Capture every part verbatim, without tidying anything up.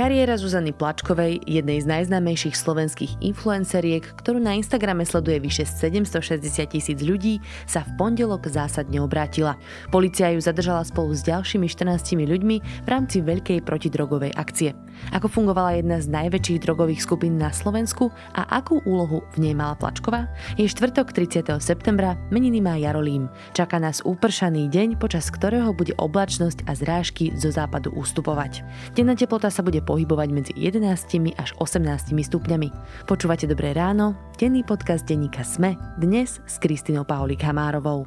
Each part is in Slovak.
Kariéra Zuzany Plačkovej, jednej z najznámejších slovenských influenceriek, ktorú na Instagrame sleduje vyše sedemstošesťdesiat tisíc ľudí, sa v pondelok zásadne obrátila. Polícia ju zadržala spolu s ďalšími štrnástimi ľuďmi v rámci veľkej protidrogovej akcie. Ako fungovala jedna z najväčších drogových skupín na Slovensku a akú úlohu v nej mala Plačková? Je štvrtok tridsiateho septembra, meniny má Jarolím. Čaká nás úpršaný deň, počas ktorého bude oblačnosť a zrážky zo západu ustupovať. Denná teplota sa bude pohybovať medzi jedenásť až osemnásť stupňami. Počúvate Dobré ráno, denný podcast denníka SME, dnes s Kristínou Pavolík-Hamárovou.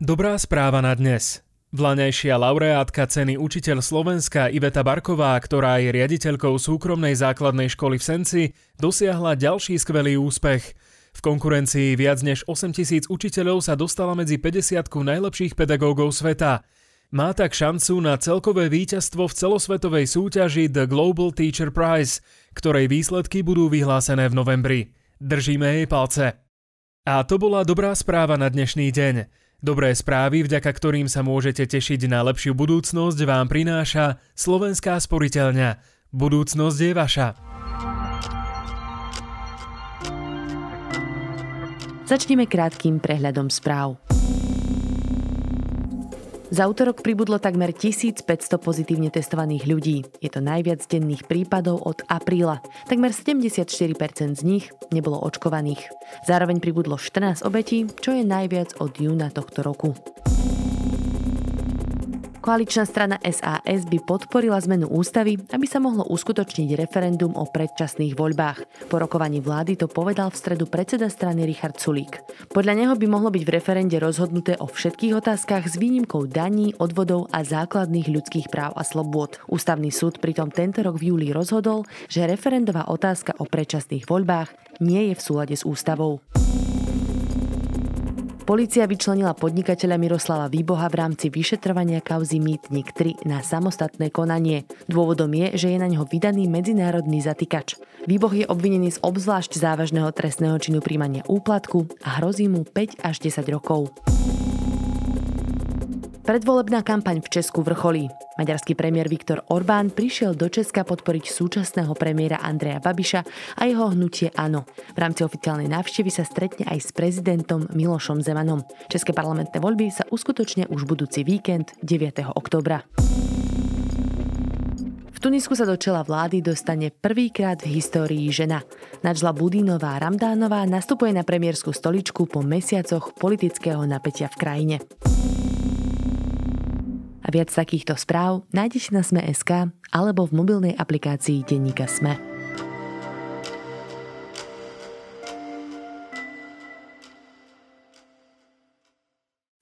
Dobrá správa na dnes. Vlaňajšia laureátka ceny Učiteľ Slovenska Iveta Barková, ktorá je riaditeľkou súkromnej základnej školy v Senci, dosiahla ďalší skvelý úspech. V konkurencii viac než osemtisíc učiteľov sa dostala medzi päťdesiatku najlepších pedagógov sveta. Má tak šancu na celkové víťazstvo v celosvetovej súťaži The Global Teacher Prize, ktorej výsledky budú vyhlásené v novembri. Držíme jej palce. A to bola dobrá správa na dnešný deň. Dobré správy, vďaka ktorým sa môžete tešiť na lepšiu budúcnosť, vám prináša Slovenská sporiteľňa. Budúcnosť je vaša. Začneme krátkým prehľadom správ. Za útorok pribudlo takmer tisícpäťsto pozitívne testovaných ľudí. Je to najviac denných prípadov od apríla. Takmer sedemdesiatštyri percent z nich nebolo očkovaných. Zároveň pribudlo štrnásť obetí, čo je najviac od júna tohto roku. Koaličná strana es a es by podporila zmenu ústavy, aby sa mohlo uskutočniť referendum o predčasných voľbách. Po rokovaní vlády to povedal v stredu predseda strany Richard Sulík. Podľa neho by mohlo byť v referende rozhodnuté o všetkých otázkach s výnimkou daní, odvodov a základných ľudských práv a slobôd. Ústavný súd pritom tento rok v júli rozhodol, že referendová otázka o predčasných voľbách nie je v súlade s ústavou. Polícia vyčlenila podnikateľa Miroslava Výboha v rámci vyšetrovania kauzy Mýtnik tri na samostatné konanie. Dôvodom je, že je na neho vydaný medzinárodný zatýkač. Výboh je obvinený z obzvlášť závažného trestného činu príjmania úplatku a hrozí mu päť až desať rokov. Predvolebná kampaň v Česku vrcholí. Maďarský premiér Viktor Orbán prišiel do Česka podporiť súčasného premiéra Andreja Babiša a jeho hnutie Áno. V rámci oficiálnej návštevy sa stretne aj s prezidentom Milošom Zemanom. České parlamentné voľby sa uskutočnia už budúci víkend deviateho októbra. V Tunisku sa do čela vlády dostane prvýkrát v histórii žena. Načla Budinová Ramdánová nastupuje na premiérskú stoličku po mesiacoch politického napätia v krajine. A viac takýchto správ nájdete na sme bodka es ká alebo v mobilnej aplikácii denníka SME.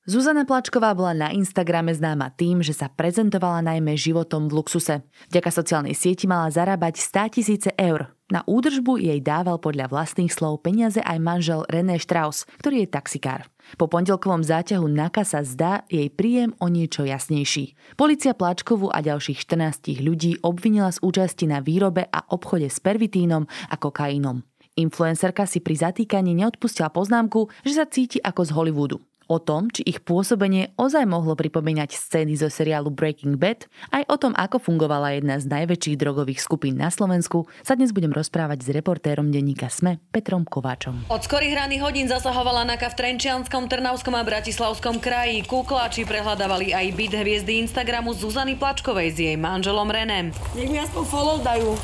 Zuzana Plačková bola na Instagrame známa tým, že sa prezentovala najmä životom v luxuse. Vďaka sociálnej sieti mala zarábať sto tisíc eur. Na údržbu jej dával podľa vlastných slov peniaze aj manžel René Strauss, ktorý je taxikár. Po pondelkovom záťahu NAKA sa zdá jej príjem o niečo jasnejší. Polícia Plačkovú a ďalších štrnástich ľudí obvinila z účasti na výrobe a obchode s pervitínom a kokainom. Influencerka si pri zatýkaní neodpustila poznámku, že sa cíti ako z Hollywoodu. O tom, či ich pôsobenie ozaj mohlo pripomínať scény zo seriálu Breaking Bad, aj o tom, ako fungovala jedna z najväčších drogových skupín na Slovensku, sa dnes budem rozprávať s reportérom denníka SME Petrom Kováčom. Od skorých ranných hodín zasahovala NAKA v Trenčianskom, Trnavskom a Bratislavskom kraji. Kukláči prehľadávali aj byt hviezdy Instagramu Zuzany Plačkovej s jej manželom Renem. Nech mi aspoň follow dajú.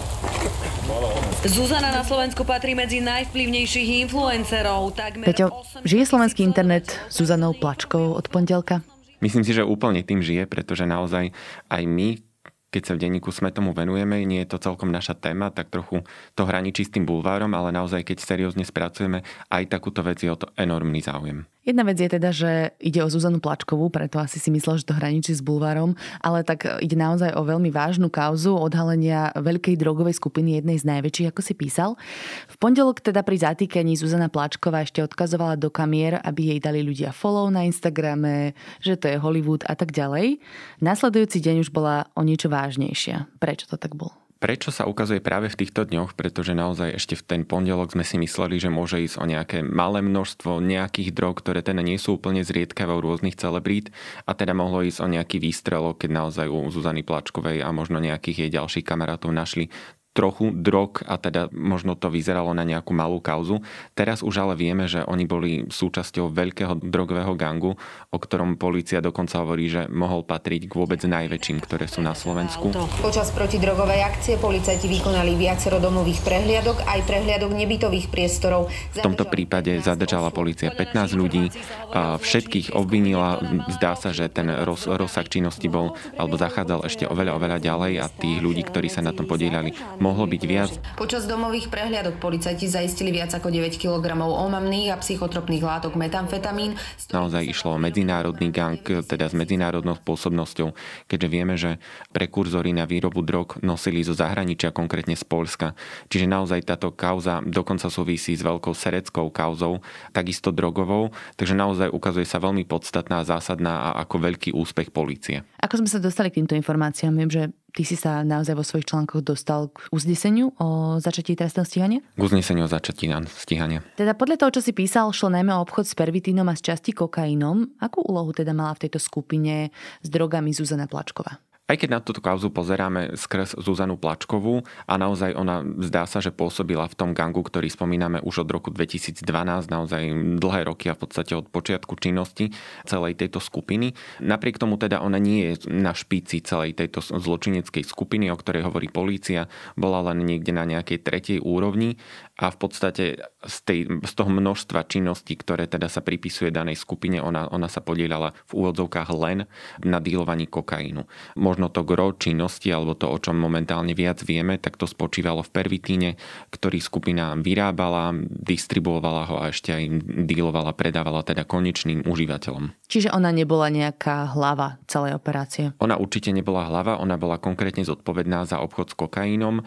Zuzana na Slovensku patrí medzi najvplyvnejších influencerov. Peťo, žije slovenský internet Zuzanou Plačkovou od pondelka? Myslím si, že úplne tým žije, pretože naozaj aj my, keď sa v denníku SME tomu venujeme, nie je to celkom naša téma, tak trochu to hraničí s tým bulvárom, ale naozaj, keď seriózne spracujeme, aj takúto vec je o to enormný záujem. Jedna vec je teda, že ide o Zuzanu Plačkovú, preto asi si myslel, že to hraničí s bulvárom, ale tak ide naozaj o veľmi vážnu kauzu odhalenia veľkej drogovej skupiny, jednej z najväčších, ako si písal. V pondelok teda pri zatýkaní Zuzana Plačková ešte odkazovala do kamier, aby jej dali ľudia follow na Instagrame, že to je Hollywood a tak ďalej. Nasledujúci deň už bola o niečo vážnejšia. Prečo to tak bolo? Prečo sa ukazuje práve v týchto dňoch? Pretože naozaj ešte v ten pondelok sme si mysleli, že môže ísť o nejaké malé množstvo nejakých drog, ktoré teda nie sú úplne zriedkavé u rôznych celebrít, a teda mohlo ísť o nejaký výstrelok, keď naozaj u Zuzany Plačkovej a možno nejakých jej ďalších kamarátov našli trochu drog a teda možno to vyzeralo na nejakú malú kauzu. Teraz už ale vieme, že oni boli súčasťou veľkého drogového gangu, o ktorom polícia dokonca hovorí, že mohol patriť k vôbec najväčším, ktoré sú na Slovensku. Počas protidrogovej akcie policajti vykonali viacero domových prehliadok aj prehliadok nebytových priestorov. V tomto prípade zadržala polícia pätnásť ľudí, všetkých obvinila. Zdá sa, že ten roz, rozsah činnosti bol alebo zachádzal ešte oveľa, oveľa ďalej a tých ľudí, ktorí sa na tom podieľali, mohlo byť viac. Počas domových prehliadok policajti zaistili viac ako deväť kilogramov omamných a psychotropných látok metamfetamín. Naozaj išlo o medzinárodný gang, teda s medzinárodnou pôsobnosťou, keďže vieme, že prekurzory na výrobu drog nosili zo zahraničia, konkrétne z Poľska. Čiže naozaj táto kauza dokonca súvisí s veľkou sereckou kauzou, takisto drogovou, takže naozaj ukazuje sa veľmi podstatná, zásadná a ako veľký úspech polície. Ako sme sa dostali k týmto informáciám? Viem, že ty si sa naozaj vo svojich článkoch dostal k uzneseniu o začatí trestného stíhania? K uzneseniu o začatí stíhania. Teda podľa toho, čo si písal, šlo najmä o obchod s pervitínom a z časti kokainom. Akú úlohu teda mala v tejto skupine s drogami Zuzana Plačková? Aj keď na túto kauzu pozeráme skrz Zuzanu Plačkovú a naozaj ona zdá sa, že pôsobila v tom gangu, ktorý spomíname už od roku dvetisícdvanásť, naozaj dlhé roky a v podstate od počiatku činnosti celej tejto skupiny. Napriek tomu teda ona nie je na špici celej tejto zločineckej skupiny, o ktorej hovorí polícia, bola len niekde na nejakej tretej úrovni a v podstate z, tej, z toho množstva činností, ktoré teda sa pripisuje danej skupine, ona, ona sa podieľala v úvodzovkách len na dílovaní kokainu. Možno no to gro činnosti, alebo to, o čom momentálne viac vieme, tak to spočívalo v pervitíne, ktorý skupina vyrábala, distribuovala ho a ešte aj dílovala, predávala teda konečným užívateľom. Čiže ona nebola nejaká hlava celej operácie? Ona určite nebola hlava, ona bola konkrétne zodpovedná za obchod s kokainom,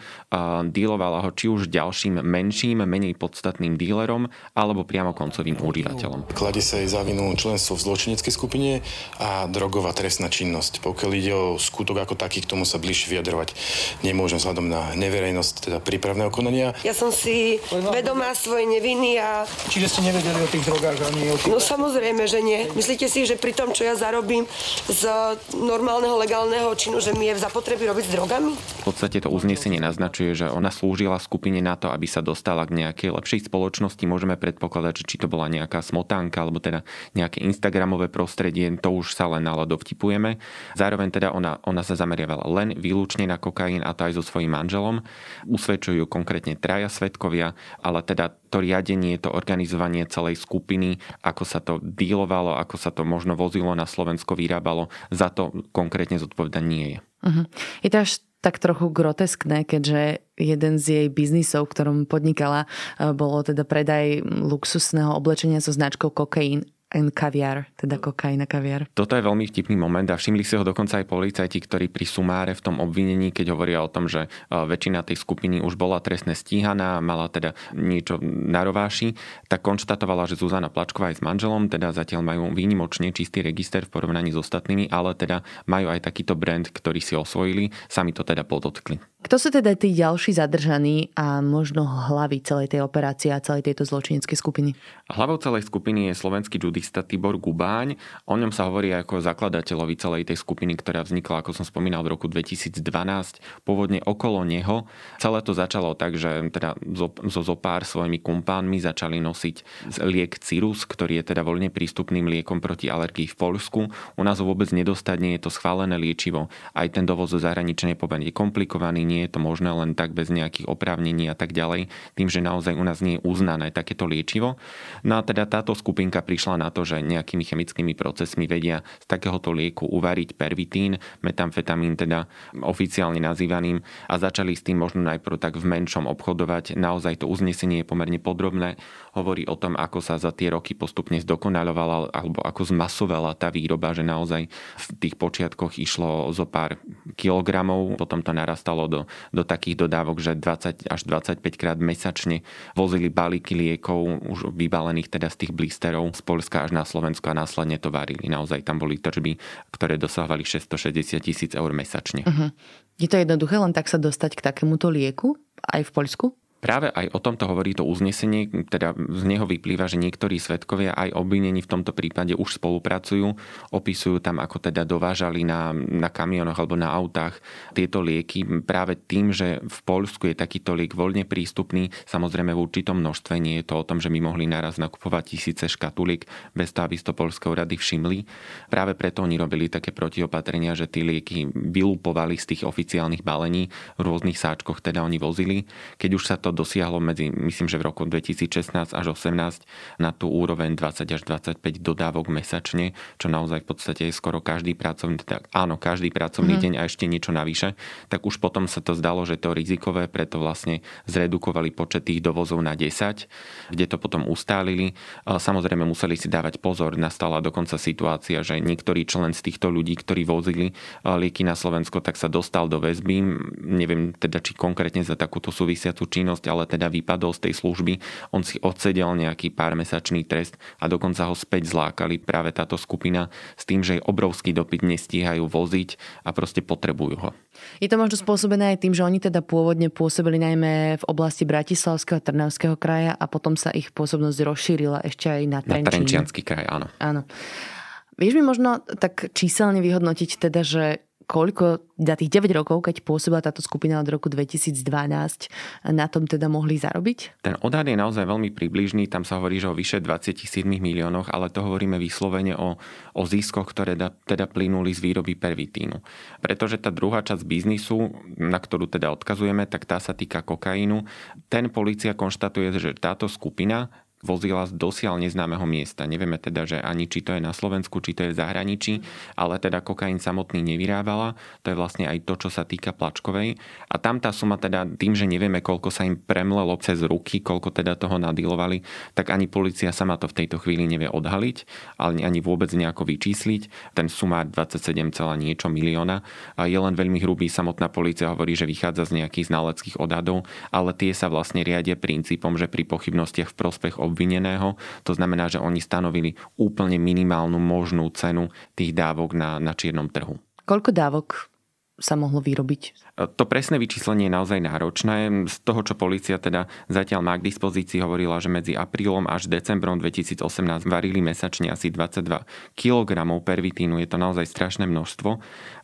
dílovala ho či už ďalším menším, menej podstatným dílerom, alebo priamo koncovým užívateľom. Kladie sa jej za vinu členstvo v zločineckej skupine a drogová trestná činnosť. Pokiaľ ide o skú... skutok ako taký, k tomu sa bližšie vyjadrovať nemôžem vzhľadom na neverejnosť teda prípravného konania. Ja som si vedomá svojej neviny a... Čiže ste nevedeli o tých drogách ani o tých... No samozrejme, že nie. Myslíte si, že pri tom, čo ja zarobím z normálneho legálneho činu, že mi je zapotreby robiť s drogami? V podstate to uznesenie naznačuje, že ona slúžila skupine na to, aby sa dostala k nejakej lepšej spoločnosti. Môžeme predpokladať, že či to bola nejaká smotánka, alebo teda nejaké instagramové prostredie, to už sa len nálado vtipujeme. Zároveň teda ona Ona sa zameriavala len výlučne na kokain a to aj so svojím manželom. Usvedčujú konkrétne traja svedkovia, ale teda to riadenie, to organizovanie celej skupiny, ako sa to dílovalo, ako sa to možno vozilo na Slovensko, vyrábalo, za to konkrétne zodpovedať nie je. Uh-huh. Je to až tak trochu groteskné, keďže jeden z jej biznisov, ktorom podnikala, bolo teda predaj luxusného oblečenia so značkou kokain and kaviár, teda kokain a kaviár. Toto je veľmi vtipný moment a všimli si ho dokonca aj policajti, ktorí pri sumáre v tom obvinení, keď hovoria o tom, že väčšina tej skupiny už bola trestne stíhaná, mala teda niečo na rováši, tak konštatovala, že Zuzana Plačková je s manželom, teda zatiaľ majú výnimočne čistý register v porovnaní s ostatnými, ale teda majú aj takýto brand, ktorý si osvojili, sami to teda podotkli. Kto sú teda tí ďalší zadržaní a možno hlavy celej tej operácie a celej tejto zločineckej skupiny? Hlavou celej skupiny je slovenský judista Tibor Gubáň. O ňom sa hovorí ako zakladateľovi celej tej skupiny, ktorá vznikla, ako som spomínal, v roku dvetisícdvanásť. Pôvodne okolo neho. Celé to začalo tak, že teda zo, zo, zo pár svojimi kumpánmi začali nosiť liek Cirus, ktorý je teda voľne prístupným liekom proti alergii v Poľsku. U nás ho vôbec nedostane, je to schválené liečivo. Aj ten dovoz zo zahraničia je pomerne komplikovaný. Nie je to možné len tak bez nejakých oprávnení a tak ďalej, tým, že naozaj u nás nie je uznané takéto liečivo. No a teda táto skupinka prišla na to, že nejakými chemickými procesmi vedia z takéhoto lieku uvariť pervitín, metamfetamín teda oficiálne nazývaným, a začali s tým možno najprv tak v menšom obchodovať. Naozaj to uznesenie je pomerne podrobné, hovorí o tom, ako sa za tie roky postupne zdokonaľovala alebo ako zmasovala tá výroba, že naozaj v tých počiatkoch išlo zo pár kilogramov, potom to narastalo do do, do takých dodávok, že dvadsať až dvadsaťpäť krát mesačne vozili balíky liekov už vybalených teda z tých blisterov z Poľska až na Slovensko a následne to varili. Naozaj tam boli tržby, ktoré dosahovali šesťstošesťdesiat tisíc eur mesačne. Uh-huh. Je to jednoduché len tak sa dostať k takémuto lieku aj v Poľsku? Práve aj o tomto hovorí to uznesenie, teda z neho vyplýva, že niektorí svedkovia aj obvinení v tomto prípade už spolupracujú, opisujú tam, ako teda dovážali na, na kamionoch alebo na autách tieto lieky práve tým, že v Poľsku je takýto liek voľne prístupný, samozrejme v určitom množstve, nie je to o tom, že by mohli naraz nakupovať tisíce škatuliek bez toho, aby si to poľské úrady všimli. Práve preto oni robili také protiopatrenia, že tie lieky vylupovali z tých oficiálnych balení, v rôznych sáčkoch teda oni vozili, keď už sa to dosiahlo medzi, myslím, že v roku dvetisícšestnásť až osemnásť na tú úroveň dvadsať až dvadsaťpäť dodávok mesačne, čo naozaj v podstate je skoro každý pracovný, tak áno, každý pracovný mm. deň a ešte niečo navyše, tak už potom sa to zdalo, že to rizikové, preto vlastne zredukovali počet tých dovozov na desať, kde to potom ustálili. Samozrejme museli si dávať pozor, nastala dokonca situácia, že niektorý člen z týchto ľudí, ktorí vozili lieky na Slovensko, tak sa dostal do väzby, neviem teda, či konkrétne za takúto súvisiacu činnosť, ale teda vypadol z tej služby. On si odsedel nejaký pár mesačný trest a dokonca ho späť zlákali práve táto skupina s tým, že je obrovský dopyt, nestíhajú voziť a proste potrebujú ho. Je to možno spôsobené aj tým, že oni teda pôvodne pôsobili najmä v oblasti Bratislavského a Trnavského kraja a potom sa ich pôsobnosť rozšírila ešte aj na Trenčín. Na Trenčiansky kraj, áno. Áno. Vieš mi možno tak číselne vyhodnotiť teda, že koľko za tých deväť rokov, keď pôsobila táto skupina od roku dvetisícdvanásť, na tom teda mohli zarobiť? Ten odhad je naozaj veľmi približný, tam sa hovorí, že o vyše dvadsaťsedem miliónoch, ale to hovoríme vyslovene o, o ziskoch, ktoré da, teda plynuli z výroby pervitínu. Pretože tá druhá časť biznisu, na ktorú teda odkazujeme, tak tá sa týka kokainu. Ten polícia konštatuje, že táto skupina vozila z dosiaľ neznámeho miesta. Nevieme teda, že ani či to je na Slovensku, či to je v zahraničí, ale teda kokain samotný nevyrábala. To je vlastne aj to, čo sa týka Plačkovej. A tam tá suma teda tým, že nevieme, koľko sa im premlelo cez ruky, koľko teda toho nadilovali, tak ani polícia sama to v tejto chvíli nevie odhaliť, ale ani vôbec nejako vyčísliť. Ten sumár dvadsaťsedem celá niečo milióna je len veľmi hrubý. Samotná polícia hovorí, že vychádza z nejakých znaleckých odhadov, ale tie sa vlastne riadia princípom, že pri pochybnostiach v prospech obvineného. To znamená, že oni stanovili úplne minimálnu možnú cenu tých dávok na, na čiernom trhu. Koľko dávok sa mohlo vyrobiť? To presné vyčíslenie je naozaj náročné. Z toho, čo polícia teda zatiaľ má k dispozícii, hovorila, že medzi aprílom až decembrom dvetisícosemnásť varili mesačne asi dvadsaťdva kilogramov pervitínu. Je to naozaj strašné množstvo.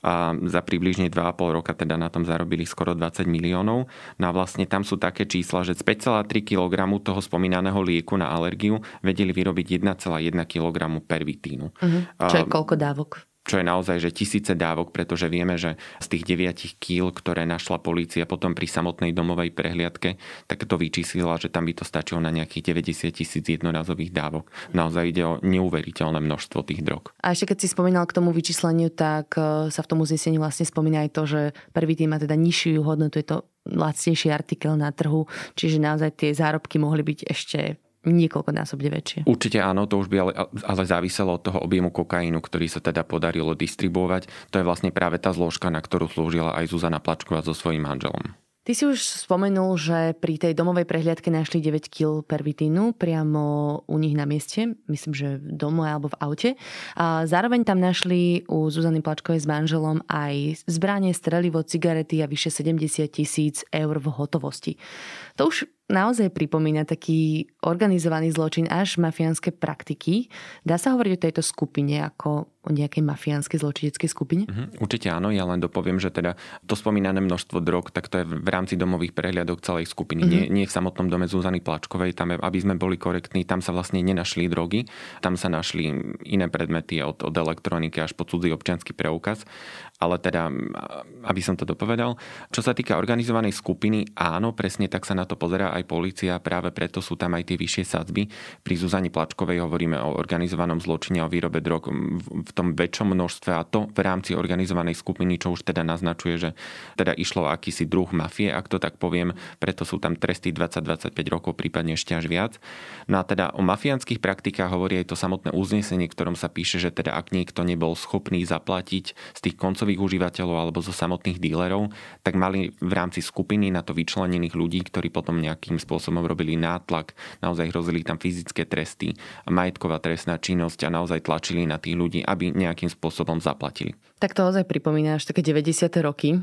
A za približne dva a pol roka teda na tom zarobili skoro dvadsať miliónov. No a vlastne tam sú také čísla, že z päť celá tri kilogramov toho spomínaného lieku na alergiu vedeli vyrobiť jeden celá jeden kilogramov pervitínu. Uh-huh. Čo je A... koľko dávok? Čo je naozaj, že tisíce dávok, pretože vieme, že z tých deviatich kíl, ktoré našla polícia potom pri samotnej domovej prehliadke, tak to vyčíslila, že tam by to stačilo na nejakých deväťdesiat tisíc jednorazových dávok. Naozaj ide o neuveriteľné množstvo tých drog. A ešte keď si spomínal k tomu vyčísleniu, tak sa v tom uznesení vlastne spomína aj to, že pervitín má teda nižšiu hodnotu, je to lacnejší artikel na trhu, čiže naozaj tie zárobky mohli byť ešte niekoľkonásobne väčšie. Určite áno, to už by ale, ale záviselo od toho objemu kokainu, ktorý sa teda podarilo distribuovať. To je vlastne práve tá zložka, na ktorú slúžila aj Zuzana Plačková so svojím manželom. Ty si už spomenul, že pri tej domovej prehliadke našli deväť kíl pervitínu priamo u nich na mieste, myslím, že v dome alebo v aute. A zároveň tam našli u Zuzany Plačkovej s manželom aj zbranie, strelivo, cigarety a vyše sedemdesiat tisíc eur v hotovosti. To už naozaj pripomína taký organizovaný zločin až mafiánske praktiky. Dá sa hovoriť o tejto skupine ako o nejakej mafiánskej zločineckej skupine? Mm-hmm. Určite áno, ja len dopoviem, že teda to spomínané množstvo drog, tak to je v rámci domových prehliadok celej skupiny. Mm-hmm. Nie, nie v samotnom dome Zuzany Plačkovej, tam, aby sme boli korektní, tam sa vlastne nenašli drogy, tam sa našli iné predmety od, od elektroniky až po cudzí občiansky preukaz, ale teda, aby som to dopovedal, čo sa týka organizovanej skupiny, áno, presne tak sa na to pozerá aj polícia, práve preto sú tam aj tie vyššie sadzby. Pri Zuzani Plačkovej hovoríme o organizovanom zločine, o výrobe drog v tom väčšom množstve, a to v rámci organizovanej skupiny, čo už teda naznačuje, že teda išlo akýsi druh mafie, ak to tak poviem, preto sú tam tresty dvadsať dvadsaťpäť rokov, prípadne ešte až viac. No a teda o mafiánskych praktikách hovorí aj to samotné uznesenie, ktorom sa píše, že teda ak niekto nebol schopný zaplatiť z tých koncových užívateľov alebo zo samotných dílerov, tak mali v rámci skupiny na to vyčlenených ľudí, ktorí potom nejakým spôsobom robili nátlak, naozaj hrozili tam fyzické tresty, majetková trestná činnosť a naozaj tlačili na tých ľudí, aby nejakým spôsobom zaplatili. Tak to naozaj pripomínaš také deväťdesiate roky.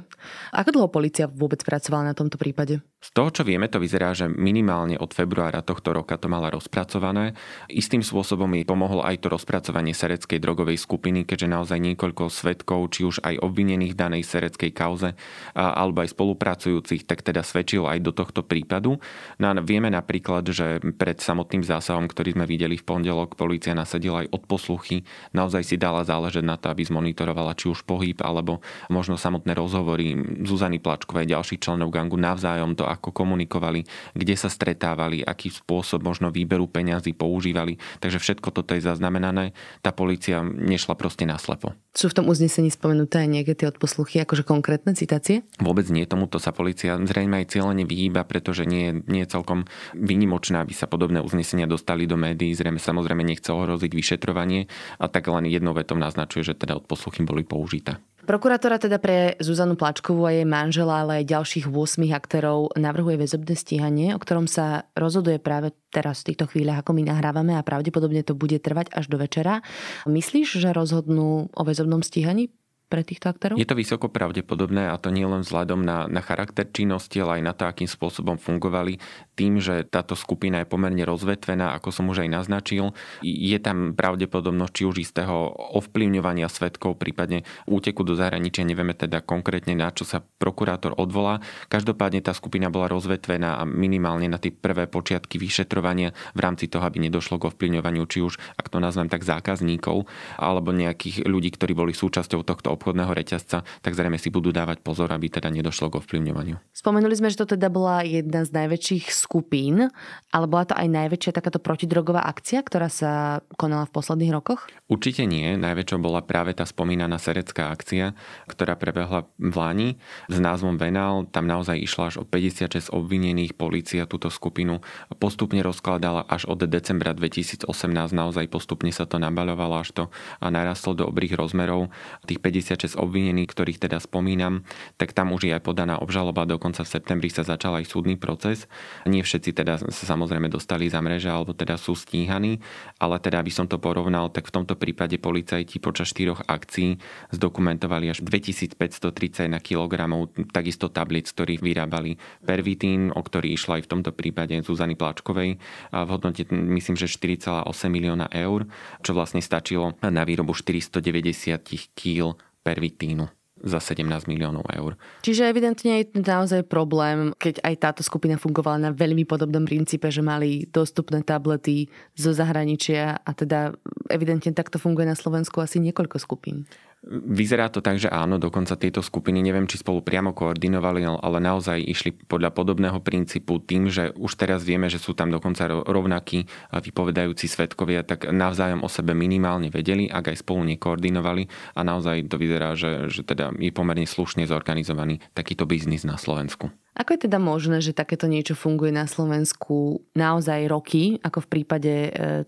Ako dlho polícia vôbec pracovala na tomto prípade? Z toho, čo vieme, to vyzerá, že minimálne od februára tohto roka to mala rozpracované. Istým spôsobom jej pomohlo aj to rozpracovanie sereckej drogovej skupiny, keďže naozaj niekoľko svedkov, či už aj obvinených v danej sereckej kauze, alebo aj spolupracujúcich, tak teda svedčilo aj do tohto prípadu. No vieme napríklad, že pred samotným zásahom, ktorý sme videli v pondelok, polícia nasadila aj odposluchy, naozaj si dala záležať na to, aby zmonitorovala či už pohyb, alebo možno samotné rozhovory Zuzany Plačkovej, ďalších členov gangu navzájom, to ako komunikovali, kde sa stretávali, aký spôsob možno výberu peňazí používali. Takže všetko toto je zaznamenané. Tá polícia nešla proste naslepo. Sú v tom uznesení spomenuté aj nejaké tie odposluchy, akože konkrétne citácie? Vôbec nie, tomuto sa polícia zrejme aj cieľene vyhýba, pretože nie, nie je celkom výnimočná, aby sa podobné uznesenia dostali do médií. Zrejme samozrejme nechce ohroziť vyšetrovanie, a tak len jednou vetou naznačuje, že teda odposluchy boli použité. Prokurátora teda pre Zuzanu Plačkovú a jej manžela, ale aj ďalších ôsmich aktérov navrhuje väzobné stíhanie, o ktorom sa rozhoduje práve teraz v týchto chvíľach, ako my nahrávame, a pravdepodobne to bude trvať až do večera. Myslíš, že rozhodnú o väzobnom stíhaní pre týchto aktérov? Je to vysoko pravdepodobné, a to nie len vzhľadom na, na charakter činnosti, ale aj na to, akým spôsobom fungovali. Tým, že táto skupina je pomerne rozvetvená, ako som už aj naznačil, je tam pravdepodobnosť či už istého ovplyvňovania svedkov, prípadne úteku do zahraničia, nevieme teda konkrétne, na čo sa prokurátor odvolá. Každopádne tá skupina bola rozvetvená a minimálne na tie prvé počiatky vyšetrovania v rámci toho, aby nedošlo k ovplyvňovaniu či už, ak to nazvem tak, zákazníkov alebo nejakých ľudí, ktorí boli súčasťou tohto obchodného reťazca, tak zrejme si budú dávať pozor, aby teda nedošlo k ovplyvňovaniu. Spomenuli sme, že to teda bola jedna z najväčších skupín, ale bola to aj najväčšia takáto protidrogová akcia, ktorá sa konala v posledných rokoch? Určite nie. Najväčšou bola práve tá spomínaná serecká akcia, ktorá prebehla v Lani s názvom Benal. Tam naozaj išla až o päťdesiatšesť obvinených. Polícia túto skupinu postupne rozkladala až od decembra dvetisícosemnásť. Naozaj postupne sa to nabaľovalo, až to narastlo do obrých rozmerov. Tých päťdesiatšesť obvinených, ktorých teda spomínam, tak tam už je aj podaná obžaloba, dokonca v septembri sa začal aj súdny proces. Nie všetci teda sa samozrejme dostali za mreže alebo teda sú stíhaní, ale teda aby som to porovnal, tak v tomto prípade policajti počas štyroch akcií zdokumentovali až dvetisícpäťstotridsaťjeden kilogramov takisto tablic, ktorých vyrábali pervitín, o ktorý išla aj v tomto prípade Zuzany Plačkovej, v hodnote myslím, že štyri celé osem milióna eur, čo vlastne stačilo na výrobu štyristodeväťdesiat kíl pervitínu za sedemnásť miliónov eur. Čiže evidentne je naozaj problém, keď aj táto skupina fungovala na veľmi podobnom princípe, že mali dostupné tablety zo zahraničia, a teda evidentne takto funguje na Slovensku asi niekoľko skupín. Vyzerá to tak, že áno, dokonca tieto skupiny, neviem, či spolu priamo koordinovali, ale naozaj išli podľa podobného princípu tým, že už teraz vieme, že sú tam dokonca rovnakí vypovedajúci svedkovia, tak navzájom o sebe minimálne vedeli, ak aj spolu nekoordinovali, a naozaj to vyzerá, že, že teda je pomerne slušne zorganizovaný takýto biznis na Slovensku. Ako je teda možné, že takéto niečo funguje na Slovensku naozaj roky, ako v prípade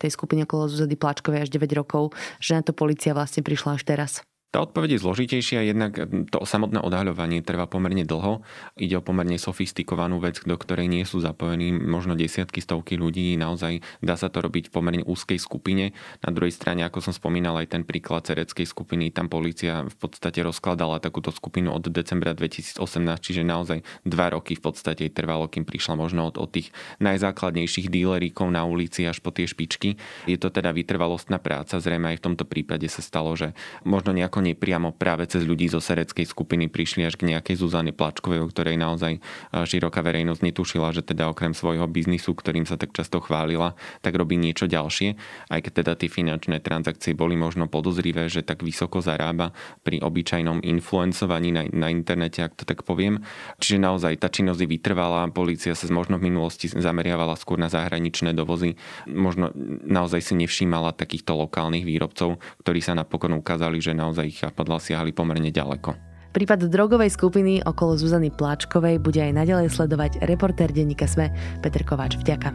tej skupiny okolo Zuzany Plačkovej až deväť rokov, že na to polícia vlastne prišla až teraz? Tá odpoveď je zložitejšia, jednak to samotné odhaľovanie trvá pomerne dlho. Ide o pomerne sofistikovanú vec, do ktorej nie sú zapojení možno desiatky, stovky ľudí. Naozaj dá sa to robiť v pomerne úzkej skupine. Na druhej strane, ako som spomínal, aj ten príklad sereckej skupiny, tam polícia v podstate rozkladala takúto skupinu od decembra dvetisícosemnásť, čiže naozaj dva roky v podstate trvalo, kým prišla možno od, od tých najzákladnejších díleríkov na ulici až po tie špičky. Je to teda vytrvalostná práca. Zrejme aj v tomto prípade sa stalo, že možno nejak ako nepriamo práve cez ľudí zo sereckej skupiny prišli až k nejakej Zuzane Plačkovej, o ktorej naozaj široká verejnosť netušila, že teda okrem svojho biznisu, ktorým sa tak často chválila, tak robí niečo ďalšie, aj keď teda tie finančné transakcie boli možno podozrivé, že tak vysoko zarába pri obyčajnom influencovaní na, na internete, ak to tak poviem. Čiže naozaj tá činnosť je vytrvalá, polícia sa možno v minulosti zameriavala skôr na zahraničné dovozy, možno naozaj si nevšímala takýchto lokálnych výrobcov, ktorí sa napokon ukázali, že naozaj ich chapadlá siahli pomerne ďaleko. Prípad drogovej skupiny okolo Zuzany Plačkovej bude aj naďalej sledovať reportér denníka SME Petr Kováč. Vďaka.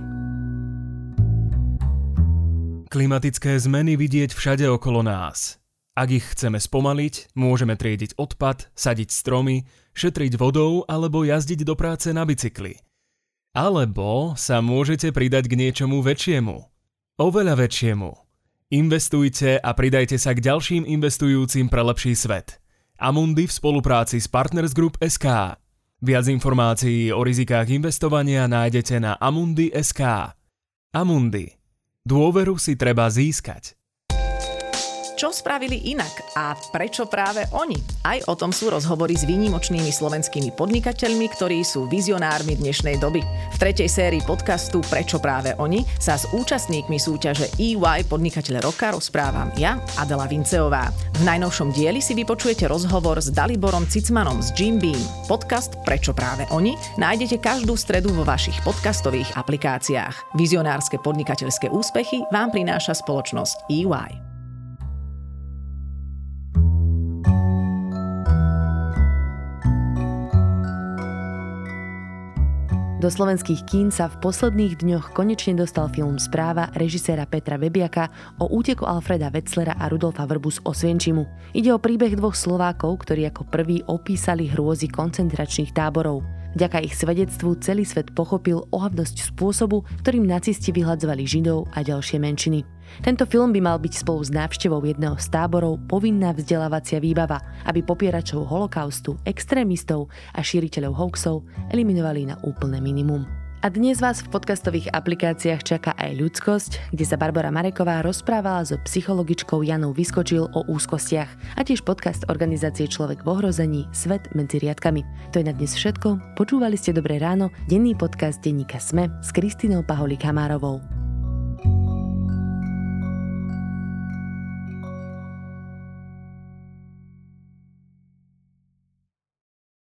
Klimatické zmeny vidieť všade okolo nás. Ak ich chceme spomaliť, môžeme triediť odpad, sadiť stromy, šetriť vodou alebo jazdiť do práce na bicykli. Alebo sa môžete pridať k niečomu väčšiemu. Oveľa väčšiemu. Investujte a pridajte sa k ďalším investujúcim pre lepší svet. Amundi v spolupráci s Partners Group es ká. Viac informácií o rizikách investovania nájdete na amundi bodka es ká. Amundi. Dôveru si treba získať. Čo spravili inak a prečo práve oni? Aj o tom sú rozhovory s výnimočnými slovenskými podnikateľmi, ktorí sú vizionármi dnešnej doby. V tretej sérii podcastu Prečo práve oni sa s účastníkmi súťaže é ypsilon Podnikateľ roka rozprávam ja, Adela Vinceová. V najnovšom dieli si vypočujete rozhovor s Daliborom Cicmanom z Jim Beam. Podcast Prečo práve oni nájdete každú stredu vo vašich podcastových aplikáciách. Vizionárske podnikateľské úspechy vám prináša spoločnosť é ypsilon. Do slovenských kín sa v posledných dňoch konečne dostal film Správa režiséra Petra Webiaka o úteku Alfreda Wetzlera a Rudolfa Vrbu z Osvienčimu. Ide o príbeh dvoch Slovákov, ktorí ako prví opísali hrôzy koncentračných táborov. Vďaka ich svedectvu celý svet pochopil ohavnosť spôsobu, ktorým nacisti vyhľadzovali Židov a ďalšie menšiny. Tento film by mal byť spolu s návštevou jedného z táborov povinná vzdelávacia výbava, aby popieračov holokaustu, extrémistov a šíriteľov hoaxov eliminovali na úplné minimum. A dnes vás v podcastových aplikáciách čaká aj Ľudskosť, kde sa Barbora Mareková rozprávala so psychologičkou Janou Vyskočil o úzkostiach a tiež podcast organizácie Človek v ohrození Svet medzi riadkami. To je na dnes všetko. Počúvali ste Dobré ráno, denný podcast denníka SME s Kristínou Pavolík-Hamárovou.